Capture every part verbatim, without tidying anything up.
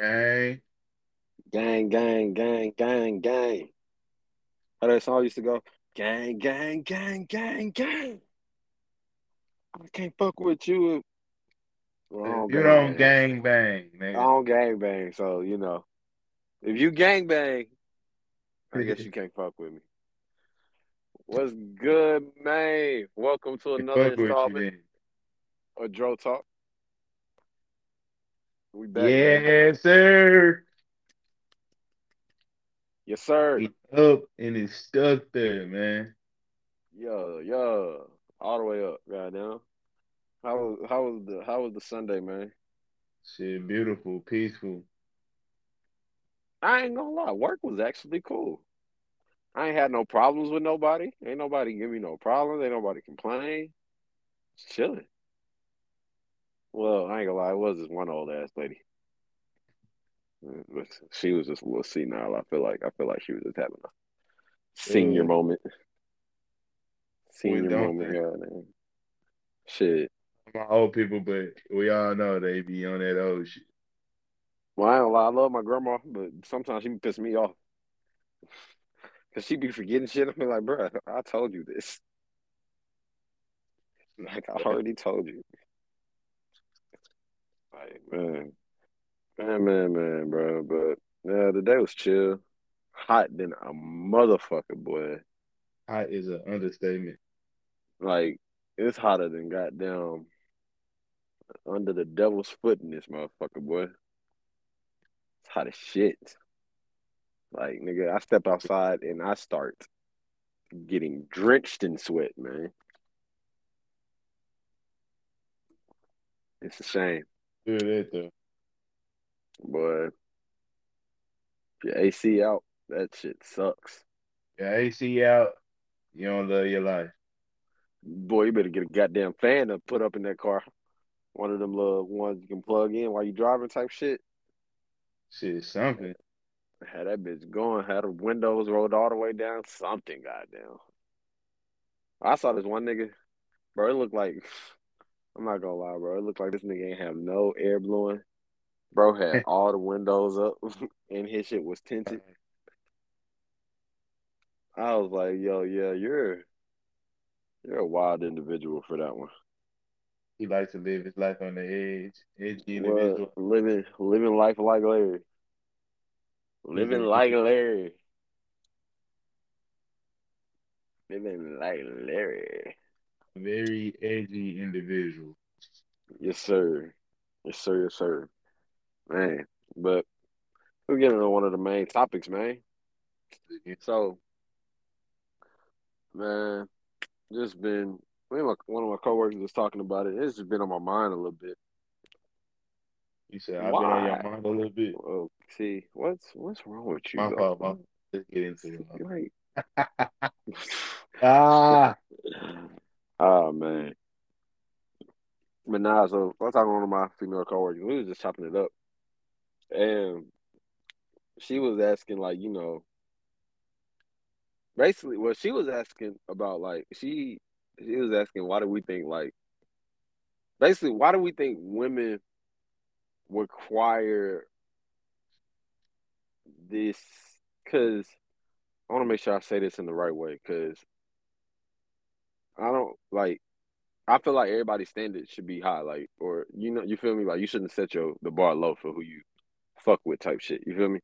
Gang. Gang, gang, gang, gang, gang. How that song used to go, gang, gang, gang, gang, gang. I can't fuck with you. Well, you don't gang bang, nigga. I don't gang bang, so, you know. If you gang bang, I guess you can't fuck with me. What's good, man? Welcome to another installment of Dro Talk. We back. Yes, sir. Yes, sir. It's up and it's stuck there, man. Yeah, yeah. All the way up right now. How was how was the how was the Sunday, man? Shit, beautiful, peaceful. I ain't gonna lie, work was actually cool. I ain't had no problems with nobody. Ain't nobody give me no problems. Ain't nobody complain. Just chilling. Well, I ain't gonna lie, it was this one old ass lady. She was just a little senile. I feel like I feel like she was just having a senior mm. moment. Senior moment, yeah. Shit. I'm my old people, but we all know they be on that old shit. Well, I ain't gonna lie, I love my grandma, but sometimes she be pissing me off. Cause she be forgetting shit. I'm like, bro, I told you this. Like, I already told you. Like, man. Man, man, man, bro. But, yeah, the day was chill. Hot than a motherfucker, boy. Hot is an understatement. Like, it's hotter than goddamn under the devil's foot in this motherfucker, boy. It's hot as shit. Like, nigga, I step outside and I start getting drenched in sweat, man. It's a shame. Dude, it though. Boy, your A C out, that shit sucks. Your A C out, you don't love your life. Boy, you better get a goddamn fan to put up in that car. One of them little ones you can plug in while you driving type shit. Shit, something. Had that bitch going, had the windows rolled all the way down, something goddamn. I saw this one nigga, bro, it looked like, I'm not gonna lie, bro, it looked like this nigga ain't have no air blowing. Bro had all the windows up, and his shit was tinted. I was like, yo, yeah, you're... You're a wild individual for that one. He likes to live his life on the edge. Edgy individual. Living, living life like Larry. Living like Larry. Living like Larry. Very edgy individual. Yes, sir. Yes, sir. Yes, sir. Man, but we're getting to one of the main topics, man. So, man... Just been, one of my coworkers was talking about it. It's just been on my mind a little bit. You said I've been on your mind a little bit. Oh, see, what's what's wrong with you? My fault, man. Let's get into it. Right. ah. Oh, man. But nah, so I was talking to one of my female coworkers. We was just chopping it up. And she was asking, like, you know, basically, well, she was asking about, like, she she was asking, why do we think, like, basically, why do we think women require this? Because I want to make sure I say this in the right way, because I don't, like, I feel like everybody's standards should be high, like, or, you know, you feel me? Like, you shouldn't set your the bar low for who you fuck with type shit, you feel me?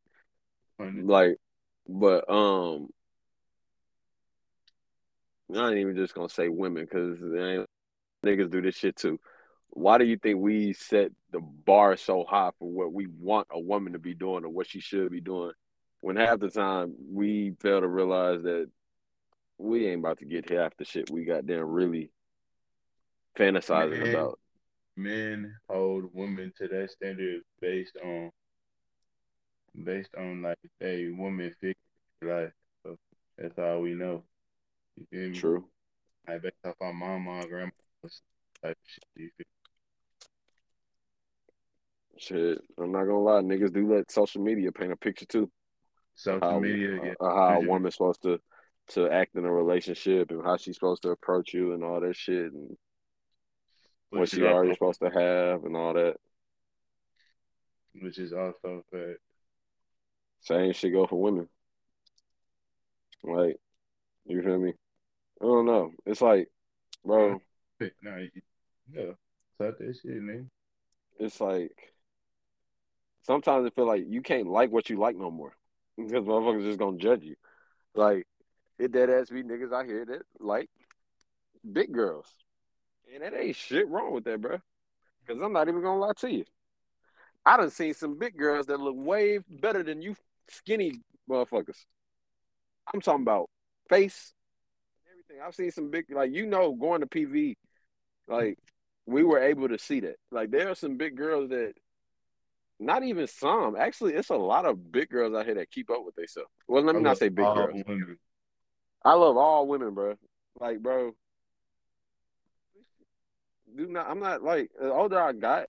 Mm-hmm. Like, but, um... I ain't even just gonna say women because niggas do this shit too. Why do you think we set the bar so high for what we want a woman to be doing or what she should be doing when half the time we fail to realize that we ain't about to get half the shit we goddamn really fantasizing men, about? Men hold women to that standard based on based on like a woman figure life. So that's all we know. You feel me? True. I bet off our mama, our grandma, type shit. You feel me? Shit, I'm not gonna lie, niggas do let social media paint a picture too. Social how, media, uh, yeah. How a woman's supposed to to act in a relationship and how she's supposed to approach you and all that shit and what, what she already supposed to have and all that. which is also fact. Same shit go for women. Like, you feel me? I don't know. It's like, bro. Nah, yeah. Stop that shit, man. It's like, sometimes it feel like you can't like what you like no more. Because motherfuckers just gonna judge you. Like, it dead ass be niggas out here that like big girls. And that ain't shit wrong with that, bro. Because I'm not even gonna lie to you. I done seen some big girls that look way better than you skinny motherfuckers. I'm talking about face and everything. I've seen some big, like, you know, going to P V, like, we were able to see that. Like, there are some big girls that, not even some, actually, it's a lot of big girls out here that keep up with themselves. Well, let me not say big girls. Women. I love all women, bro. Like, bro, do not, I'm not, like, the older I got,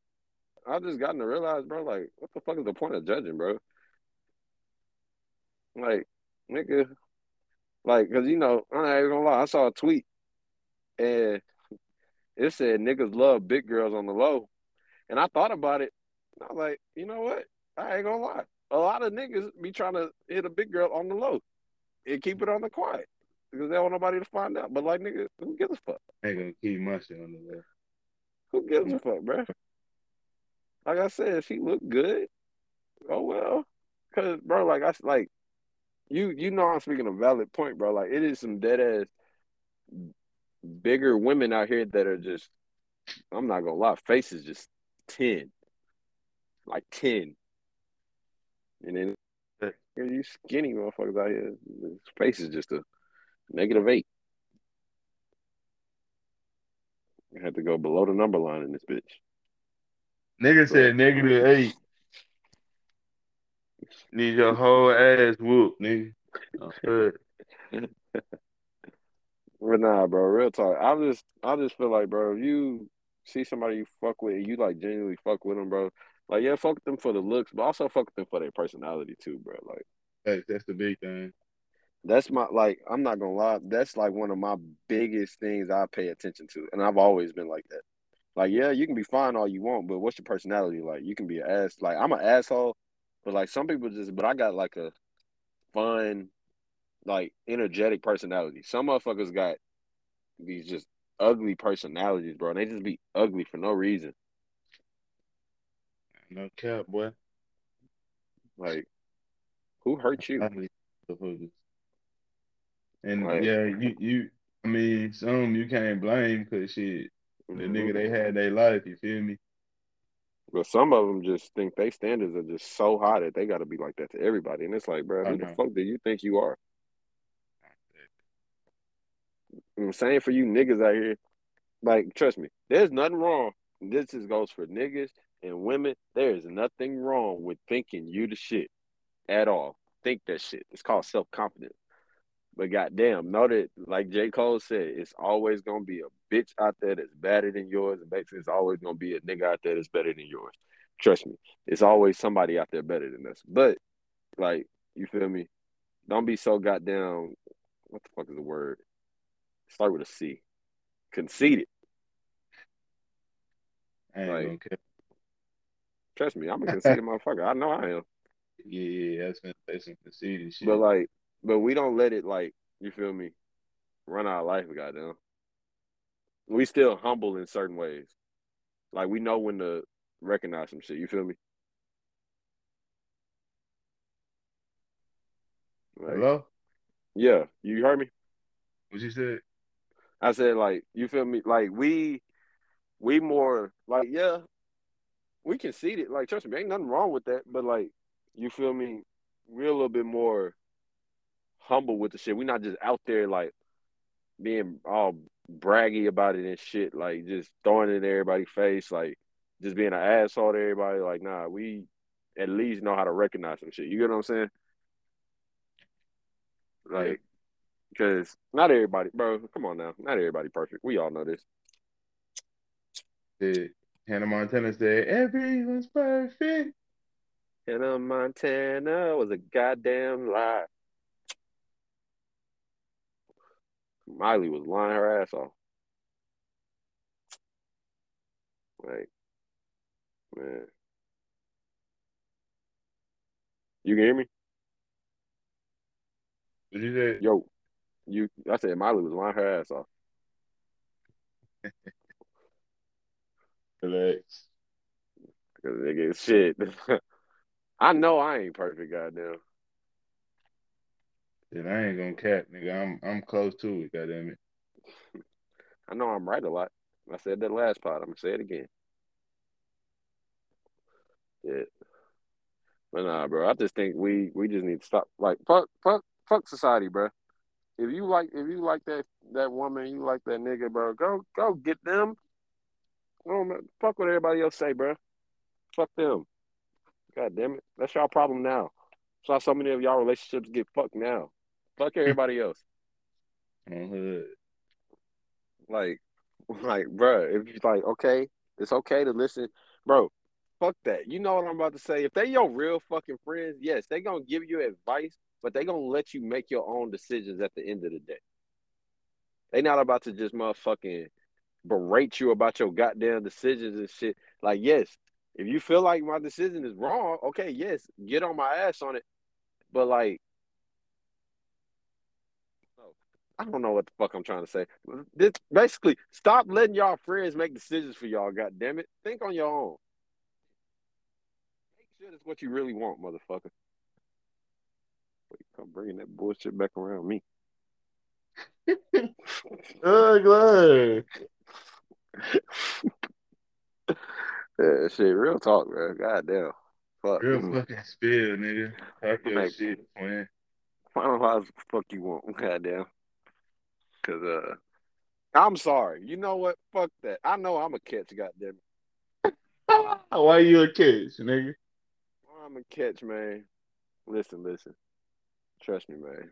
I've just gotten to realize, bro, like, what the fuck is the point of judging, bro? Like, nigga, like, because, you know, I ain't gonna lie, I saw a tweet, and it said niggas love big girls on the low. And I thought about it, and I was like, you know what? I ain't gonna lie. A lot of niggas be trying to hit a big girl on the low and keep it on the quiet because they don't want nobody to find out. But, like, nigga, who gives a fuck? I ain't gonna keep my shit on the low. Who gives a fuck, bro? Like I said, she looked good. Oh, well. Because, bro, like, I, like, you you know I'm speaking a valid point, bro. Like, it is some dead-ass bigger women out here that are just, I'm not going to lie, faces just ten. Like, ten. And then you skinny motherfuckers out here, face is just a negative eight. You have to go below the number line in this bitch. Nigga said negative eight. Need your whole ass whooped, nigga. But nah, bro, real talk. I just, I just feel like, bro, if you see somebody you fuck with, and you like genuinely fuck with them, bro. Like, yeah, fuck them for the looks, but also fuck them for their personality too, bro. Like, hey, that's the big thing. That's my, like, I'm not gonna lie. That's like one of my biggest things I pay attention to, and I've always been like that. Like, yeah, you can be fine all you want, but what's your personality like? You can be an ass. Like, I'm an asshole, but, like, some people just – but I got, like, a fun, like, energetic personality. Some motherfuckers got these just ugly personalities, bro, and they just be ugly for no reason. No cap, boy. Like, who hurt you? And, like, yeah, you, you – I mean, some you can't blame because shit – the nigga, they had their life, you feel me? But some of them just think their standards are just so high that they got to be like that to everybody. And it's like, bro, who the fuck do you think you are? I'm saying for you niggas out here, like, trust me, there's nothing wrong. This is goes for niggas and women. There is nothing wrong with thinking you the shit at all. Think that shit. It's called self-confidence. But goddamn, know that, like J. Cole said, it's always going to be a bitch out there that's better than yours. And basically, it's always going to be a nigga out there that's better than yours. Trust me. It's always somebody out there better than us. But, like, you feel me? Don't be so goddamn, what the fuck is the word? Start with a C. Conceited. I ain't like, okay. Trust me, I'm a conceited motherfucker. I know I am. Yeah, yeah, that's been, that's some conceited shit. But, like, But we don't let it, like, you feel me, run our life, goddamn. We still humble in certain ways. Like, we know when to recognize some shit, you feel me? Like, hello? Yeah, you heard me? What you said? I said, like, you feel me? Like, we, we more, like, yeah, we conceded. Like, trust me, ain't nothing wrong with that. But, like, you feel me? We're a little bit more humble with the shit. We're not just out there like being all braggy about it and shit, like just throwing it in everybody's face, like just being an asshole to everybody. Like, nah, we at least know how to recognize some shit. You get what I'm saying? Like, because not everybody, bro, come on now. Not everybody perfect. We all know this. Dude, Hannah Montana said, everyone's perfect. Hannah Montana was a goddamn lie. Miley was lying her ass off. Like, man. You can hear me? Did you say? Yo, you. I said Miley was lying her ass off. Relax. Cause they get shit. I know I ain't perfect, goddamn. Dude, I ain't gonna cap, nigga. I'm I'm close to it, goddamn it. I know I'm right a lot. I said that last part. I'm gonna say it again. Yeah. But nah, bro. I just think we, we just need to stop. Like fuck, fuck, fuck society, bro. If you like, if you like that that woman, you like that nigga, bro. Go go get them. Oh, man, fuck what everybody else say, bro. Fuck them. God damn it. That's y'all problem now. So so many of y'all relationships get fucked now. Fuck everybody else. Mm-hmm. Like, like, bro. If you like, okay, it's okay to listen, bro. Fuck that. You know what I'm about to say. If they your real fucking friends, yes, they gonna give you advice, but they gonna let you make your own decisions at the end of the day. They not about to just motherfucking berate you about your goddamn decisions and shit. Like, yes, if you feel like my decision is wrong, okay, yes, get on my ass on it. But like, I don't know what the fuck I'm trying to say. This basically, stop letting y'all friends make decisions for y'all. Goddamn it, think on your own. That's what you really want, motherfucker. Wait, come bringing that bullshit back around me. Oh, glad. Yeah, shit, real talk, bro. Goddamn. Fuck. Real fucking spill, nigga. Talk your shit, man. I don't know how the fuck you want. Goddamn. Because, uh, I'm sorry. You know what? Fuck that. I know I'm a catch, goddamn. Why you a catch, nigga? I'm a catch, man. Listen, listen. Trust me, man.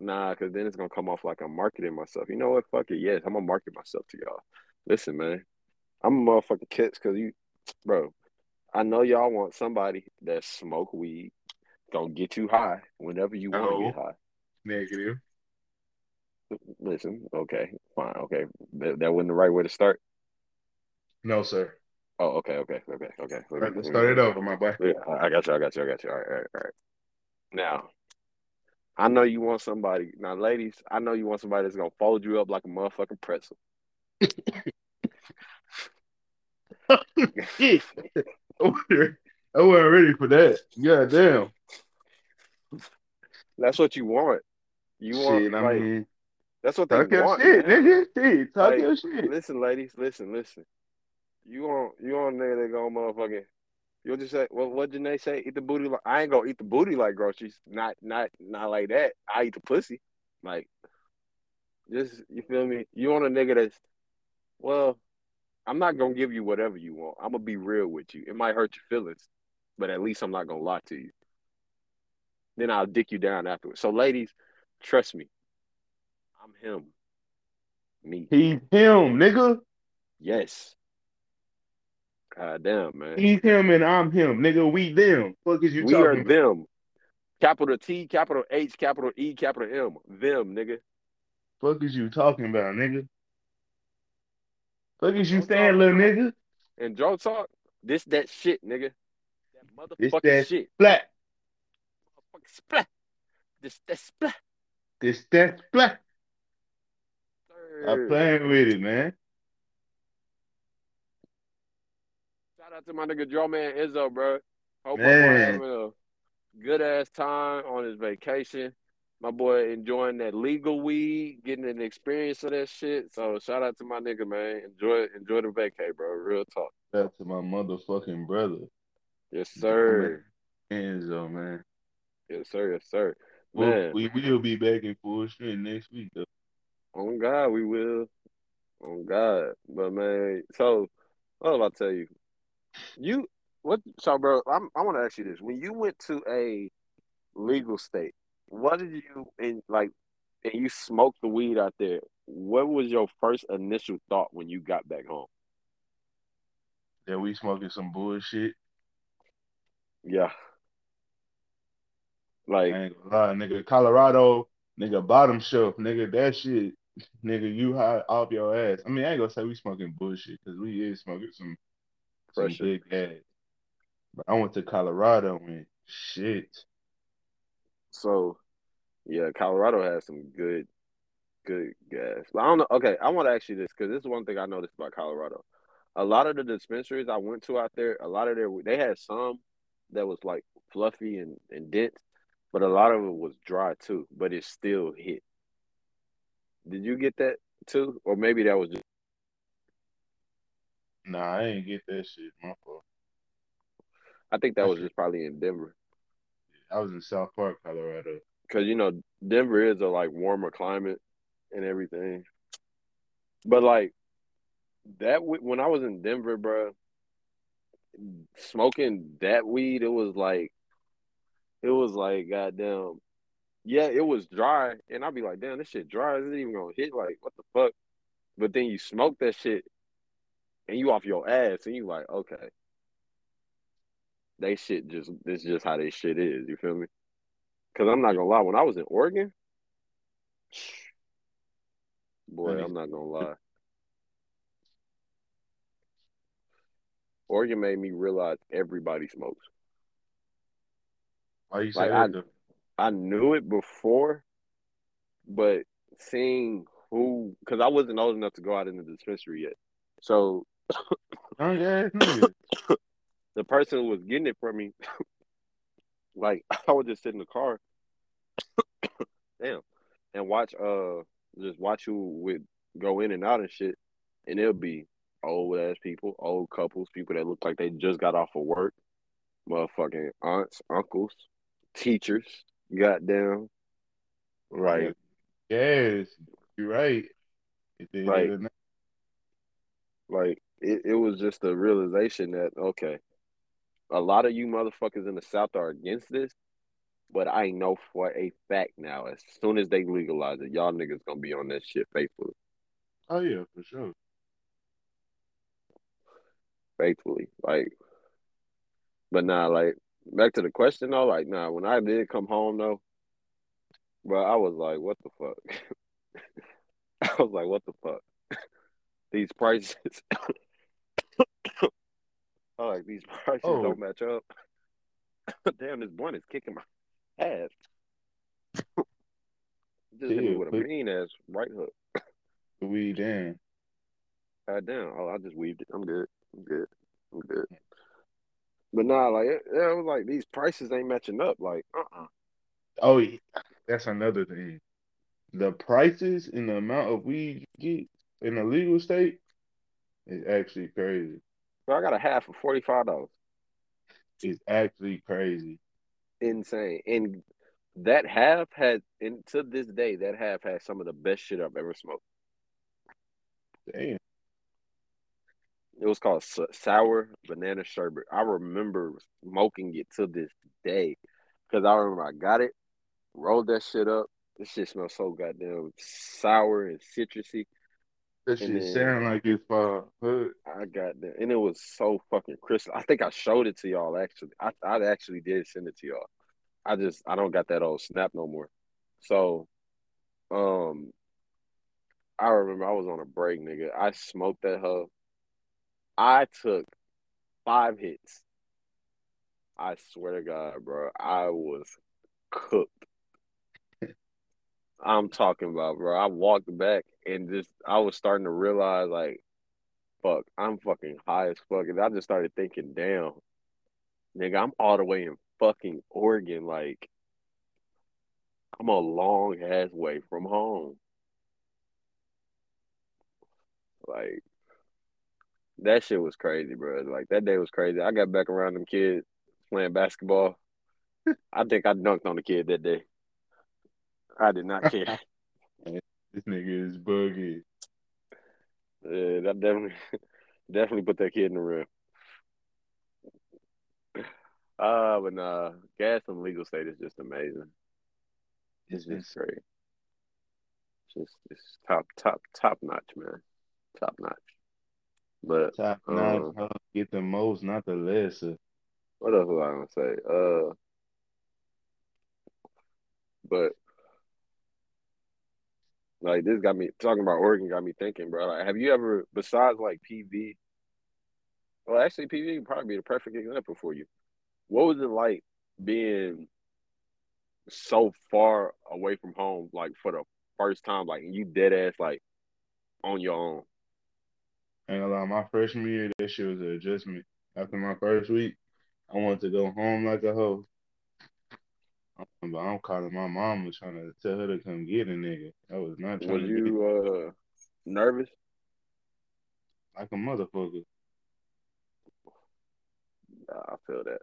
Nah, because then it's going to come off like I'm marketing myself. You know what? Fuck it. Yes, I'm going to market myself to y'all. Listen, man. I'm a motherfucking catch because you, bro, I know y'all want somebody that smoke weed, going to get you high whenever you want to oh, get high. Negative. Listen, okay, fine, okay. That, that wasn't the right way to start? No, sir. Oh, okay, okay, okay, okay. Let me, start it over, my boy. Yeah, I got you, I got you, I got you. All right, all right, all right. Now, I know you want somebody. Now, ladies, I know you want somebody that's going to fold you up like a motherfucking pretzel. I wasn't ready for that. God damn. That's what you want. You want, shit, like, I mean, that's what they talk want. Talk your shit, nigga. Shit, talk like, your shit. Listen, ladies, listen, listen. You on you on there? They go motherfucking. You'll just say, well, what did they say? Eat the booty. Like, I ain't gonna eat the booty like groceries. Not not not like that. I eat the pussy. Like, just you feel me? You on a nigga that's, well, I'm not gonna give you whatever you want. I'm gonna be real with you. It might hurt your feelings, but at least I'm not gonna lie to you. Then I'll dick you down afterwards. So, ladies, trust me. I'm him. Me. He's him, nigga. Yes. God damn, man. He's him and I'm him, nigga. We them. Fuck is you we talking? We are about? Them. Capital T, capital H, capital E, capital M. Them, nigga. Fuck is you talking about, nigga? Fuck is you saying, little nigga? And Dro Talk, this that shit, nigga. That motherfucking this, that shit. Splat. Motherfucking splat. This that splat. This that splat. I'm playing with it, man. Shout out to my nigga Joe Manenzo, bro. Hope man. My boy having a good ass time on his vacation. My boy enjoying that legal weed, getting an experience of that shit. So shout out to my nigga, man. Enjoy, enjoy the vacay, bro. Real talk. Shout out to my motherfucking brother. Yes, sir. Enzo, man. Yes, sir. Yes, sir. Man. We will be back in full strength next week, though. On God, we will. On God, but man. So what did I tell you? You what? So, bro, I'm, I want to ask you this: when you went to a legal state, what did you and like? And you smoked the weed out there. What was your first initial thought when you got back home? That we smoking some bullshit. Yeah. Like, I ain't gonna lie, nigga, Colorado, nigga, bottom shelf, nigga, that shit, nigga, you high off your ass. I mean, I ain't gonna say we smoking bullshit because we is smoking some. Some big ass. But I went to Colorado and Shit. So, yeah, Colorado has some good, good gas. But I don't know. Okay, I want to ask you this because this is one thing I noticed about Colorado. A lot of the dispensaries I went to out there, a lot of their they had some that was like fluffy and, and dense, but a lot of it was dry too. But it still hit. Did you get that too, or maybe that was just? Nah, I didn't get that shit. My fault. I think that was just probably in Denver. I was in South Park, Colorado. Because, you know, Denver is a, like, warmer climate and everything. But, like, that – when I was in Denver, bro, smoking that weed, it was like – it was like, goddamn – yeah, it was dry. And I'd be like, damn, this shit dry. Is it even going to hit? Like, what the fuck? But then you smoke that shit and you off your ass and you like, okay. They shit just – this is just how they shit is. You feel me? Because I'm not going to lie. When I was in Oregon, boy, I'm not going to lie. Oregon made me realize everybody smokes. Why you saying that? I knew it before, but seeing who – because I wasn't old enough to go out in the dispensary yet. So the person who was getting it from me, like, I would just sit in the car, damn, and watch, uh, just watch who would go in and out and shit. And it'll be old ass people, old couples, people that look like they just got off of work, motherfucking aunts, uncles, teachers, goddamn. Right. Yes, you're right. Like, like it, it was just a realization that, okay, a lot of you motherfuckers in the South are against this, but I know for a fact now, as soon as they legalize it, y'all niggas gonna be on that shit faithfully. Oh, yeah, for sure. Faithfully. Like, but nah, like, back to the question, though, like, nah, when I did come home, though, bro, I was like, what the fuck? I was like, what the fuck? These prices... I like, these prices oh. don't match up. Damn, this blunt is kicking my ass. Just hit me with a mean ass right hook. Weed down. I down. Oh, I just weaved it. I'm good. I'm good. I'm good. But nah, like, yeah, I was like, these prices ain't matching up. Like, uh-uh. Oh, yeah. That's another thing. The prices and the amount of weed you get in a legal state is actually crazy. I got a half for forty-five dollars. It's actually crazy. Insane. And that half had, and to this day, that half has some of the best shit I've ever smoked. Damn. It was called Sour Banana Sherbet. I remember smoking it to this day because I remember I got it, rolled that shit up. This shit smells so goddamn sour and citrusy. That shit sound like it's uh, hood. I got that. And it was so fucking crystal. I think I showed it to y'all, actually. I, I actually did send it to y'all. I just, I don't got that old snap no more. So, um, I remember I was on a break, nigga. I smoked that hub. I took five hits. I swear to God, bro. I was cooked. I'm talking about, bro. I walked back and just I was starting to realize, like, fuck, I'm fucking high as fuck. And I just started thinking, damn, nigga, I'm all the way in fucking Oregon. Like, I'm a long ass way from home. Like, that shit was crazy, bro. Like, that day was crazy. I got back around them kids playing basketball. I think I dunked on the kid that day. I did not care. This nigga is buggy. Yeah, that definitely, definitely put that kid in the rim. Ah, uh, but nah, gas and legal state is just amazing. It's just great. It's just it's top, top, top notch, man. Top notch. But top notch. Um, get the most, not the lesser. What else was I gonna say? Uh, but. Like, this got me, talking about Oregon got me thinking, bro. Like, have you ever, besides, like, P V, well, actually, P V would probably be the perfect example for you. What was it like being so far away from home, like, for the first time, like, you dead ass, like, on your own? Ain't gonna lie, my freshman year, that shit was an adjustment. After my first week, I wanted to go home like a hoe. But I'm calling my mama trying to tell her to come get a nigga. I was not trying to. Were you uh, nervous? Like a motherfucker. Nah, I feel that.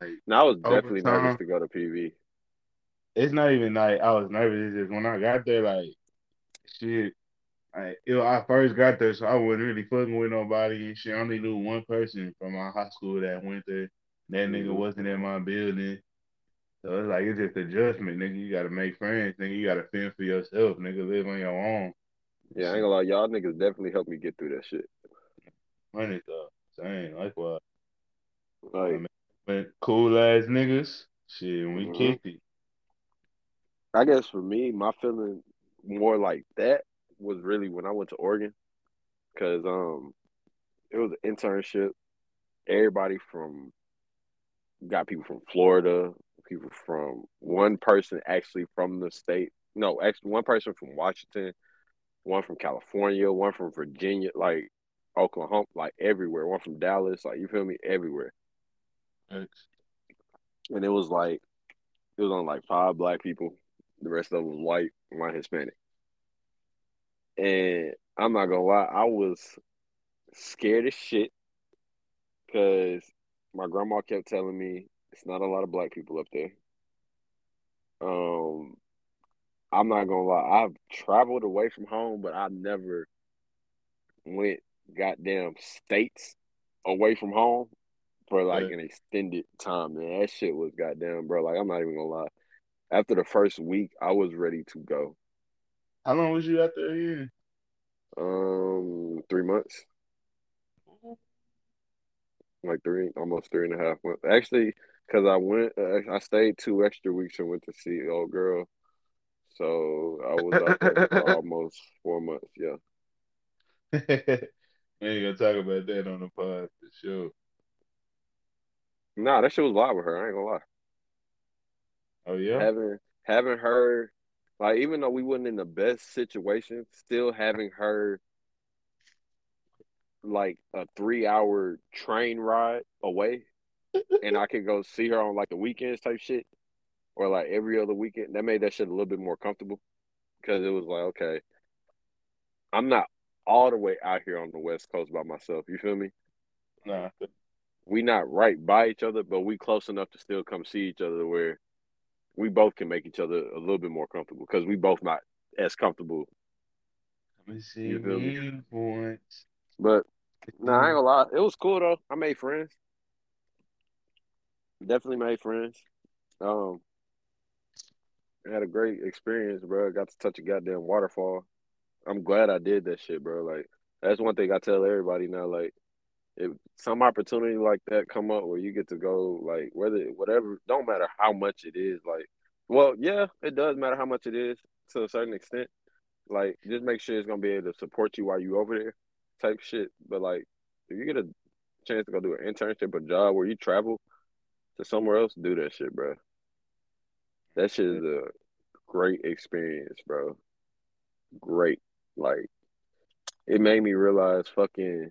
Like, no, I was definitely time, nervous to go to P V. It's not even like I was nervous. It's just when I got there, like, shit. Like, you know, I first got there, so I wasn't really fucking with nobody and shit. I only knew one person from my high school that went there. That mm-hmm. nigga wasn't in my building. So it's like, it's just adjustment, nigga. You got to make friends, nigga. You got to fend for yourself, nigga. Live on your own. Yeah, I ain't gonna lie. Y'all niggas definitely helped me get through that shit. Money, though. Same. Likewise. Like, I mean, cool ass niggas. Shit, we mm-hmm. kicked it. I guess for me, my feeling more like that was really when I went to Oregon. Because um, it was an internship. Everybody from, got people from Florida, people from, one person actually from the state. No, actually one person from Washington, one from California, one from Virginia, like Oklahoma, like everywhere. One from Dallas, like, you feel me? Everywhere. Thanks. And it was like, it was on like five black people. The rest of them was white, one Hispanic. And I'm not gonna lie, I was scared as shit because my grandma kept telling me, it's not a lot of black people up there. Um, I'm not gonna lie, I've traveled away from home, but I never went goddamn states away from home for like yeah. an extended time, man. That shit was goddamn, bro. Like, I'm not even gonna lie. After the first week, I was ready to go. How long was you out there here? Um, three months. Like three, almost three and a half months. Actually, because I went, uh, I stayed two extra weeks and went to see the old girl. So I was out there for almost four months, yeah. We ain't going to talk about that on the pod for sure. Nah, that shit was live with her. I ain't going to lie. Oh, yeah? Having, having her, like, even though we wasn't in the best situation, still having her, like, a three-hour train ride away, and I could go see her on, like, the weekends type shit, or, like, every other weekend. That made that shit a little bit more comfortable, because it was like, okay, I'm not all the way out here on the West Coast by myself. You feel me? Nah. We not right by each other, but we close enough to still come see each other where we both can make each other a little bit more comfortable, because we both not as comfortable. Let me see. You feel me? Points. But, nah, I ain't gonna lie. It was cool, though. I made friends. Definitely made friends. Um, I had a great experience, bro. Got to touch a goddamn waterfall. I'm glad I did that shit, bro. Like, that's one thing I tell everybody now. Like, if some opportunity like that come up where you get to go, like, whether, whatever, don't matter how much it is. Like, well, yeah, it does matter how much it is to a certain extent. Like, just make sure it's gonna be able to support you while you over there. Type shit, but like, if you get a chance to go do an internship or job where you travel to somewhere else, do that shit, bro. That shit is a great experience, bro. Great. Like, it made me realize fucking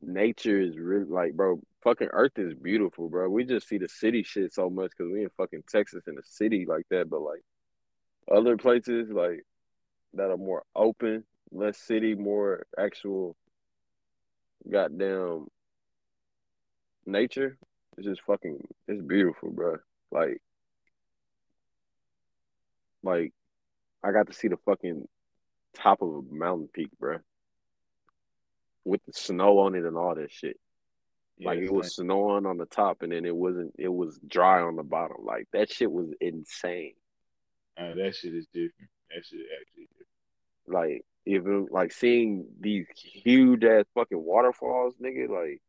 nature is really, like, bro, fucking Earth is beautiful, bro. We just see the city shit so much because we in fucking Texas in the city like that, but like other places like that are more open, less city, more actual goddamn nature. It's just fucking, it's beautiful, bro. Like, like, I got to see the fucking top of a mountain peak, bro. With the snow on it and all that shit. Yeah, like, it was nice. Snowing on the top and then it wasn't, it was dry on the bottom. Like, that shit was insane. Uh, that shit is different. That shit is actually different. Like, even like seeing these huge ass fucking waterfalls, nigga, like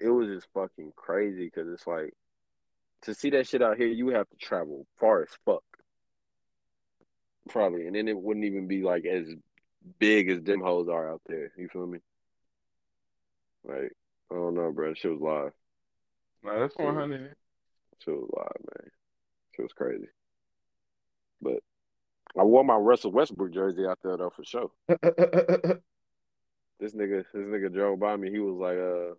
it was just fucking crazy because it's like to see that shit out here, you have to travel far as fuck, probably, and then it wouldn't even be like as big as them hoes are out there. You feel me? Like I don't know, bro. Shit was live. Nah, that's one hundred. She was alive, man. She was crazy. But I wore my Russell Westbrook jersey out there though for sure. This nigga, this nigga drove by me. He was like, uh,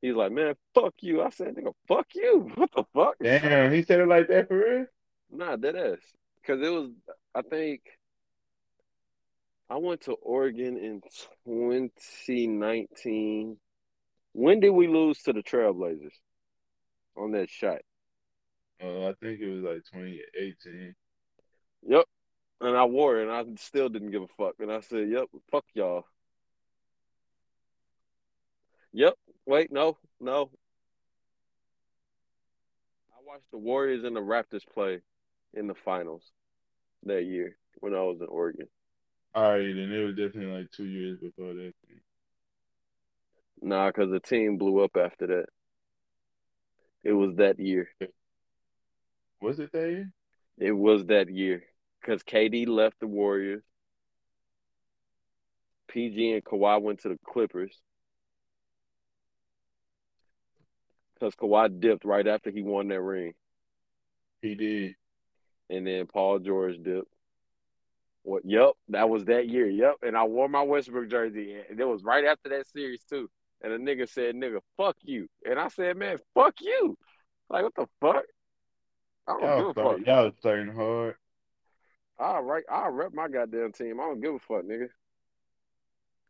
he's like, man, fuck you. I said, nigga, fuck you. What the fuck? Damn, he said it like that for real? Nah, that ass. Cause it was, I think, I went to Oregon in twenty nineteen. When did we lose to the Trailblazers on that shot? Uh, I think it was like twenty eighteen. Yep. And I wore it, and I still didn't give a fuck. And I said, yep, fuck y'all. Yep. Wait, no, no. I watched the Warriors and the Raptors play in the finals that year when I was in Oregon. All right, and it was definitely like two years before that. Nah, because the team blew up after that. It was that year. Was it that year? It was that year because K D left the Warriors. P G and Kawhi went to the Clippers. Because Kawhi dipped right after he won that ring. He did. And then Paul George dipped. What? Yep, that was that year. Yep, and I wore my Westbrook jersey, and it was right after that series too. And a nigga said, "Nigga, fuck you," and I said, "Man, fuck you." Like, what the fuck? I don't y'all give a fuck. Y'all was playing hard. All right, I'll rep my goddamn team. I don't give a fuck, nigga.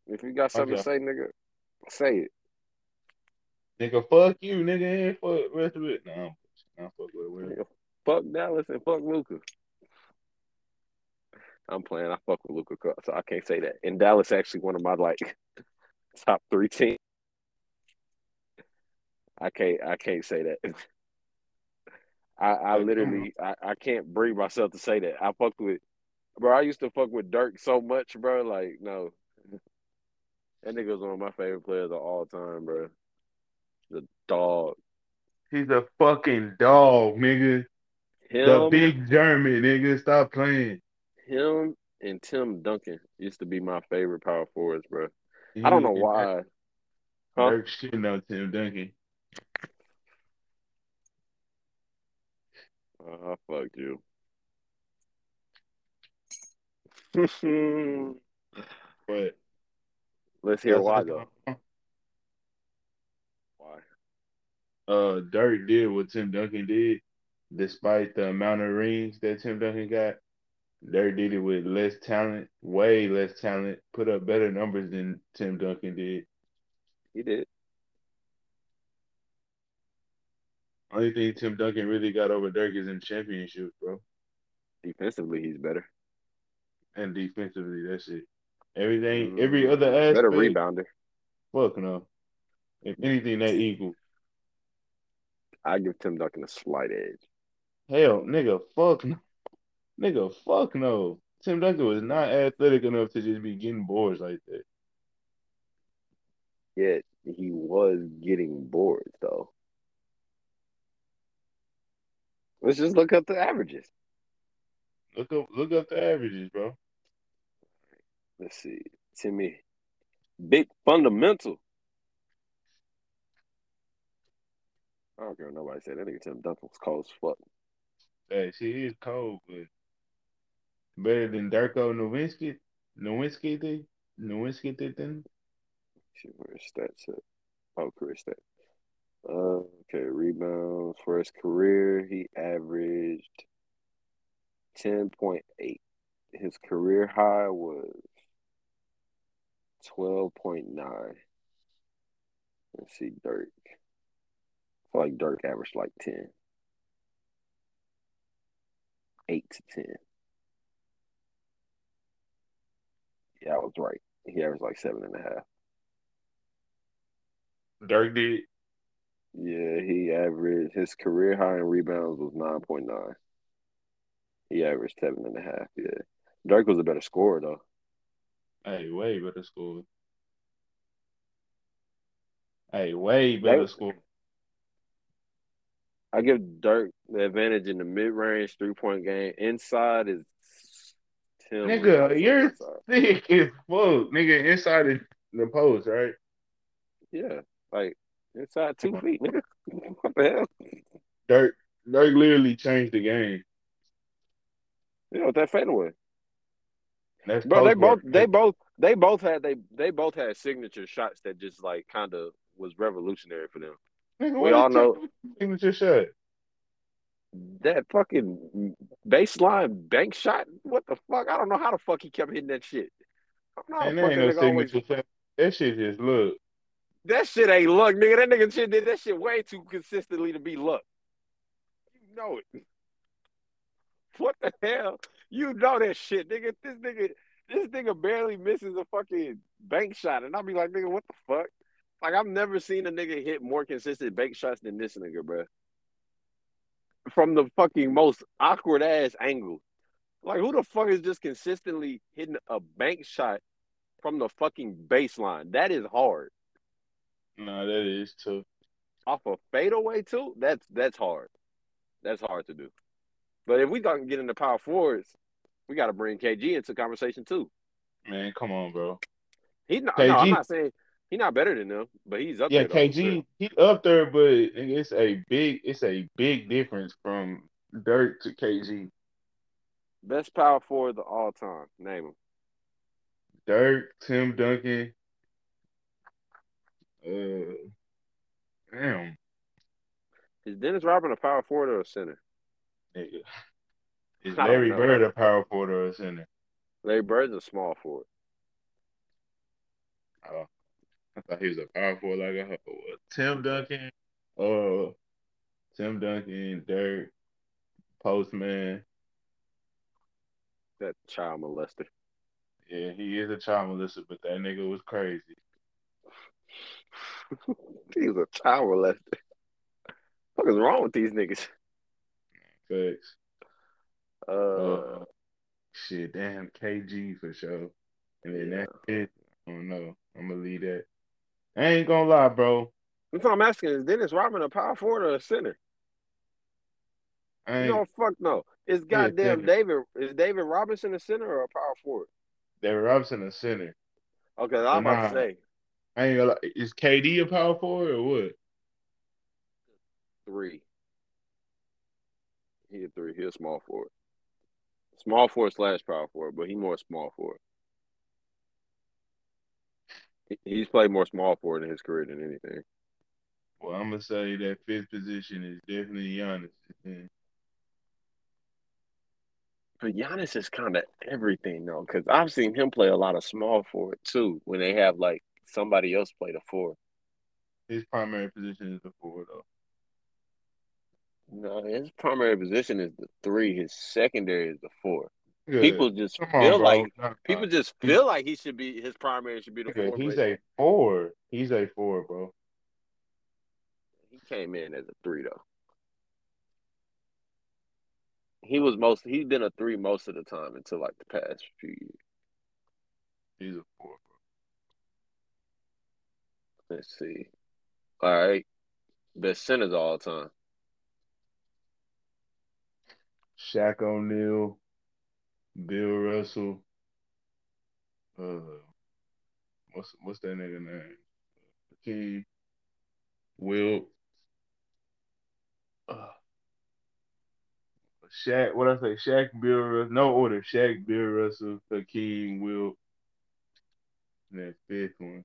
If you got something okay. to say, nigga, say it. Nigga, fuck you, nigga, and fuck the rest of it. No, nah, fuck with it. Nigga, fuck Dallas and fuck Luka. I'm playing. I fuck with Luka, so I can't say that. And Dallas actually one of my like top three teams. I can't. I can't say that. I, I literally. I, I can't bring myself to say that. I fucked with, bro. I used to fuck with Dirk so much, bro. Like no, that nigga's one of my favorite players of all time, bro. The dog. He's a fucking dog, nigga. Him, the big German, nigga. Stop playing. Him and Tim Duncan used to be my favorite power forwards, bro. Yeah, I don't know why. Huh? Dirk shitting on Tim Duncan. Oh, I fucked you. But let's hear why, though. Why? Uh, Dirk did what Tim Duncan did, despite the amount of rings that Tim Duncan got. Dirk did it with less talent, way less talent, put up better numbers than Tim Duncan did. He did. Only thing Tim Duncan really got over Dirk is in championships, bro. Defensively, he's better. And defensively, that's it. Everything, mm-hmm. every other aspect. Better rebounder. Fuck no. If anything, that equal. I give Tim Duncan a slight edge. Hell, nigga, fuck no. Nigga, fuck no. Tim Duncan was not athletic enough to just be getting boards like that. Yet he was getting boards, though. Let's just look up the averages. Look up, look up the averages, bro. Let's see, Timmy, big fundamental. I don't care what nobody said. That nigga Tim Duncan was cold as fuck. Hey, she is cold, but. Better than Darko Nowinski? Nowinski thing? Nowinski thing? She where his stats at? Oh, career stats. Uh, okay, rebounds. For his career, he averaged ten point eight. His career high was twelve point nine. Let's see, Dirk. I feel like Dirk averaged like ten. eight to ten. Yeah, I was right. He averaged like seven and a half. Dirk did. Yeah, he averaged his career high in rebounds was nine point nine. He averaged seven and a half. Yeah, Dirk was a better scorer though. Hey, way better scorer. Hey, way better scorer. I give Dirk the advantage in the mid-range three-point game. Inside is Tim. Nigga, you're sick as fuck. Nigga, inside is the post, right? Yeah, like inside two feet, nigga. What the hell? Dirk, Dirk literally changed the game. Yeah, with that fadeaway. That's bro, they both, they both, they both had they, they both had signature shots that just like kind of was revolutionary for them. Nigga, we all know signature shot. That fucking baseline bank shot. What the fuck? I don't know how the fuck he kept hitting that shit. And that ain't no signature shot. That shit just luck. That shit ain't luck, nigga. That nigga shit did that shit way too consistently to be luck. You know it. What the hell? You know that shit, nigga. This nigga, this nigga barely misses a fucking bank shot, and I'll be like, nigga, what the fuck? Like, I've never seen a nigga hit more consistent bank shots than this nigga, bro. From the fucking most awkward ass angle. Like, who the fuck is just consistently hitting a bank shot from the fucking baseline? That is hard. Nah, that is too. Off a fadeaway too? That's that's hard. That's hard to do. But if we don't get into power forwards, we got to bring K G into conversation too. Man, come on, bro. He not, K G, no, I'm not saying he's not better than them, but he's up yeah, there. Yeah, K G, he's up there, but it's a big, it's a big difference from Dirk to K G. Best power forward of all time. Name him. Dirk, Tim Duncan. Uh, damn. Is Dennis Rodman a power forward or a center? Nigga. Is Larry Bird a power forward or a center? Larry Bird's a small forward. Oh, I thought he was a power forward like I thought. Tim Duncan, uh, Tim Duncan, Dirk, Postman. That child molester. Yeah, he is a child molester, but that nigga was crazy. He's a child molester. What is wrong with these niggas? Facts. Uh, uh, shit, damn, K G for sure. And then yeah. That's it. I don't know. I'm gonna leave that. I ain't gonna lie, bro. That's what I'm asking. Is Dennis Rodman a power forward or a center? I ain't... You don't fuck no. It's goddamn yeah, David. Is David Robinson a center or a power forward? David Robinson a center. Okay, I'm about to say. I ain't gonna lie. Is K D a power forward or what? Three. He a three. He a small forward. Small forward slash power forward, but he more small forward. He's played more small forward in his career than anything. Well, I'm going to say that fifth position is definitely Giannis. But Giannis is kind of everything, though, because I've seen him play a lot of small forward, too, when they have, like, somebody else play the four. His primary position is the four, though. No, his primary position is the three. His secondary is the four. Good. People just Come feel on, like no, people no. just feel like he should be his primary should be the okay, four. He's player. a four. He's a four, bro. He came in as a three though. He was most. He's been a three most of the time until like the past few years. He's a four, bro. Let's see. All right, best centers of all time. Shaq O'Neal, Bill Russell, uh, what's what's that nigga name? Hakeem, Wilt, uh, Shaq. What I say? Shaq, Bill Russell. No order. Shaq, Bill Russell, Hakeem, Wilt. And that fifth one.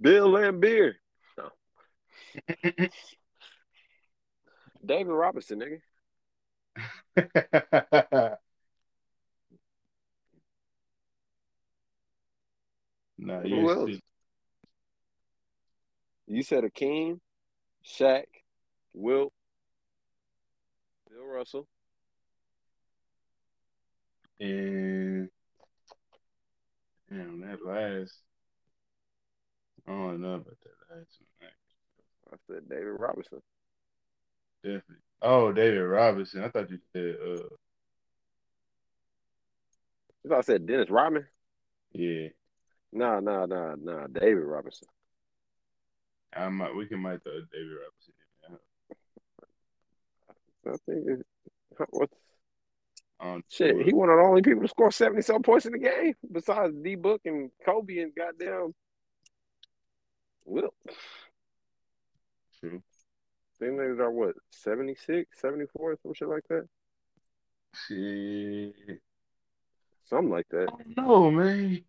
Bill and Beer. No. David Robinson, nigga. nah, Who else? Sick. You said Hakeem, Shaq, Wilt, Bill Russell, and damn that last. I don't know about that last one. I said David Robinson. Definitely. Oh, David Robinson. I thought you said. Uh... I thought I said Dennis Rodman. Yeah. Nah, nah, nah, nah. David Robinson. I might. We can might throw David Robinson. Yeah. I think it, what's um, shit. Sure. He one of the only people to score seventy some points in the game, besides D-Book and Kobe and goddamn Wilt. True. Them niggas are what, seventy-six, seventy-four, some shit like that? Shit. Something like that. No, man.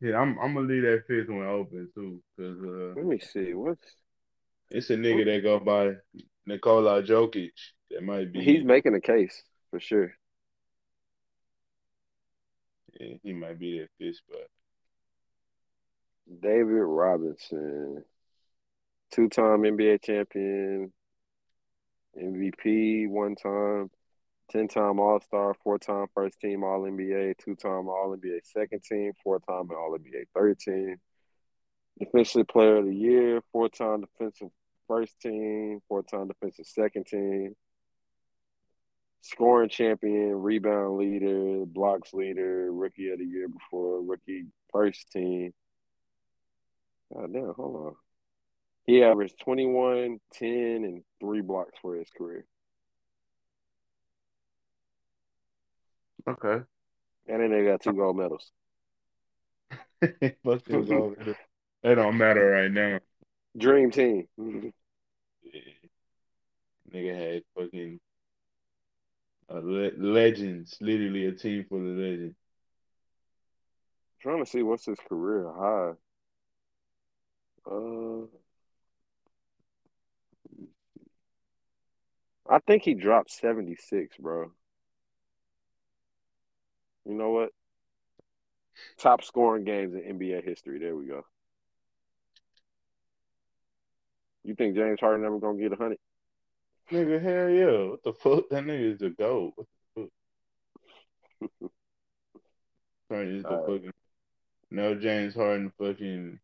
Yeah, I'm I'm gonna leave that fifth one open too. Cause, uh, let me see. What's it's a nigga that go by Nikola Jokic. That might be. He's making a case for sure. Yeah, he might be that fifth spot. David Robinson, two-time N B A champion, M V P one time, ten-time All-Star, four-time first-team All-N B A, two-time All-N B A second-team, four-time All-N B A third-team, Defensive Player of the Year, four-time Defensive first-team, four-time Defensive second-team, scoring champion, rebound leader, blocks leader, Rookie of the Year before, Rookie first-team. God damn, hold on. He averaged twenty-one, ten, and three blocks for his career. Okay. And then they got two gold medals. It don't matter right now. Dream team. Mm-hmm. Yeah. Nigga had fucking a le- legends, literally a team full of legends. I'm trying to see what's his career high. Uh, I think he dropped seventy-six, bro. You know what? Top scoring games in N B A history. There we go. You think James Harden never gonna get one hundred? Nigga, hell yeah. What the fuck? That nigga is the GOAT. What the fuck? Harden is the right. fucking... No James Harden fucking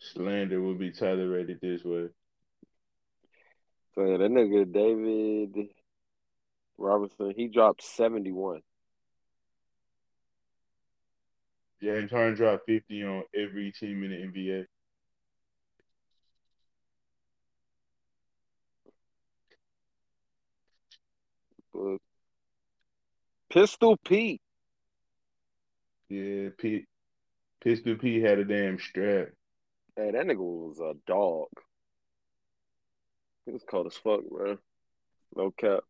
slander will be tolerated this way. So, yeah, that nigga David Robinson, he dropped seventy-one. James Harden dropped fifty on every team in the N B A. But Pistol Pete. Yeah, Pete. Pistol Pete had a damn strap. Hey, that nigga was a dog. He was cold as fuck, bro. No cap.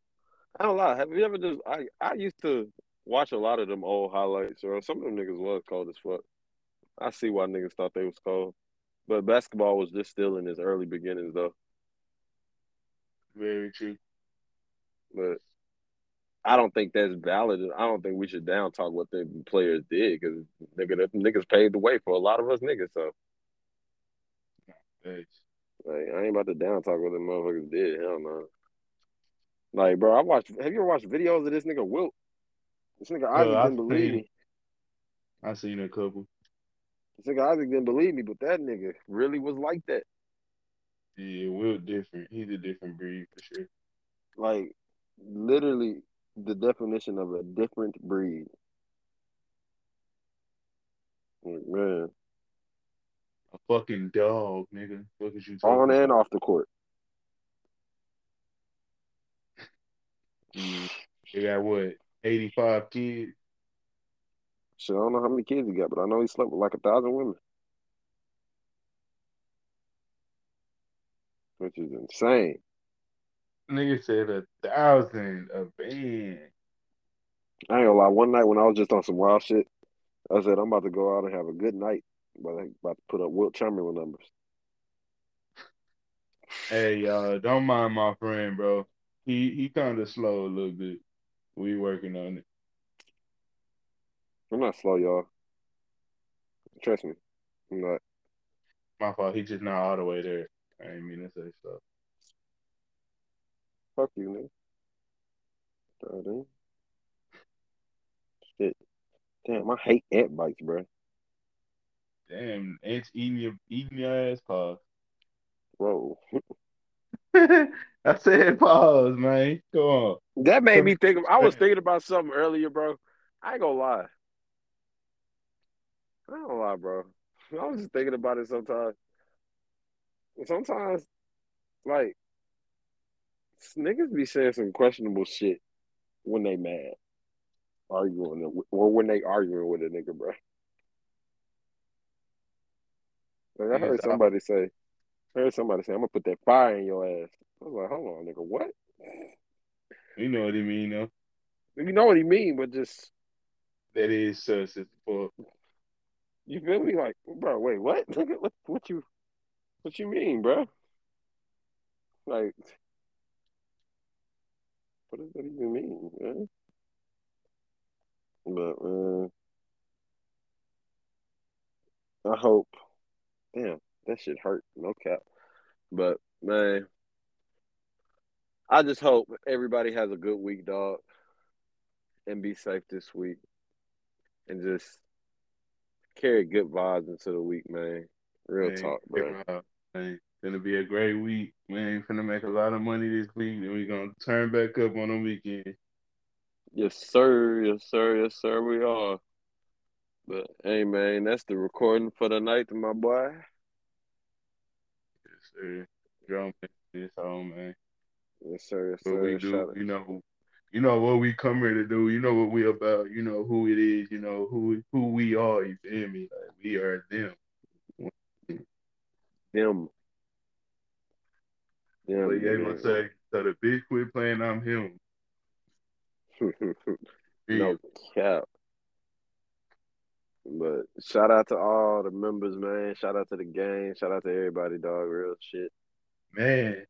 I don't lie. Have you ever just... I, I used to... watch a lot of them old highlights, or some of them niggas was cold as fuck. I see why niggas thought they was cold. But basketball was just still in its early beginnings, though. Very true. But I don't think that's valid. I don't think we should down talk what the players did, because nigga, niggas paved the way for a lot of us niggas, so. Thanks. Like, I ain't about to down talk what the motherfuckers did. Hell no. Like, bro, I watched... Have you ever watched videos of this nigga Wilt? This nigga Isaac no, didn't believe seen, me. I seen a couple. This nigga Isaac didn't believe me, but that nigga really was like that. Yeah, Will different. He's a different breed for sure. Like, literally the definition of a different breed. Like, man. A fucking dog, nigga. What is you talking on and about? Off the court. Mm, they got what? eighty-five kids. Shit, I don't know how many kids he got, but I know he slept with like a thousand women. Which is insane. Nigga said a thousand a band. I ain't gonna lie, one night when I was just on some wild shit, I said, I'm about to go out and have a good night, but I'm about to put up Wilt Chamberlain numbers. Hey, y'all, don't mind my friend, bro. He, he kind of slow a little bit. We working on it. I'm not slow, y'all. Trust me. I'm not. My fault. He just not all the way there. I ain't mean to say stuff. Fuck you, nigga. Shit. Damn, I hate ant bites, bro. Damn, ants eating your, eating your ass, pause. Whoa. I said pause, man. Come on. That made me think of, I was thinking about something earlier, bro. I ain't gonna lie. I ain't gonna lie, bro. I was just thinking about it sometimes. Sometimes, like, niggas be saying some questionable shit when they mad. Arguing, or when they arguing with a nigga, bro. Like, I heard somebody say, I heard somebody say, I'm gonna put that fire in your ass. I was like, hold on, nigga, what? You know what he mean, though. You know what he mean, but just that is sus as fuck. You feel me? Like, bro, wait, what? what? What you, what you mean, bro? Like, what does that even mean, man? But man, uh, I hope. Damn, that shit hurt. No cap. But man, I just hope everybody has a good week, dog, and be safe this week, and just carry good vibes into the week, man. Real man, talk, bro. Out, man. Gonna be a great week, man. Gonna make a lot of money this week, and we're gonna turn back up on the weekend. Yes, sir. Yes, sir. Yes, sir. We are. But hey, man, that's the recording for the night, my boy. Yes, sir. Drum this home, man. Yes, sir. Yes, sir. What we do, you know, you know what we come here to do. You know what we about. You know who it is. You know who who we are. You feel me? Like, we are them. Them. Yeah, so they gonna say, so the bitch quit playing, I'm him. No cap. But shout out to all the members, man. Shout out to the gang. Shout out to everybody, dog. Real shit. Man,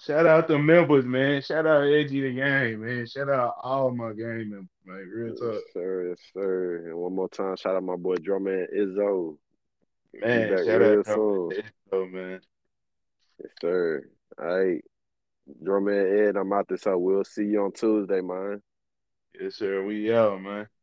shout out to members, man. Shout out Edgy the gang, man. Shout out all my gang members, man. Real talk. Yes, sir. Yes, sir. And one more time, shout out my boy Dro Man Izzo. Man, shout out to Izzo, man. Yes, sir. All right, Drum and Ed, I'm out this. I will see you on Tuesday, man. Yes, sir. We out, man.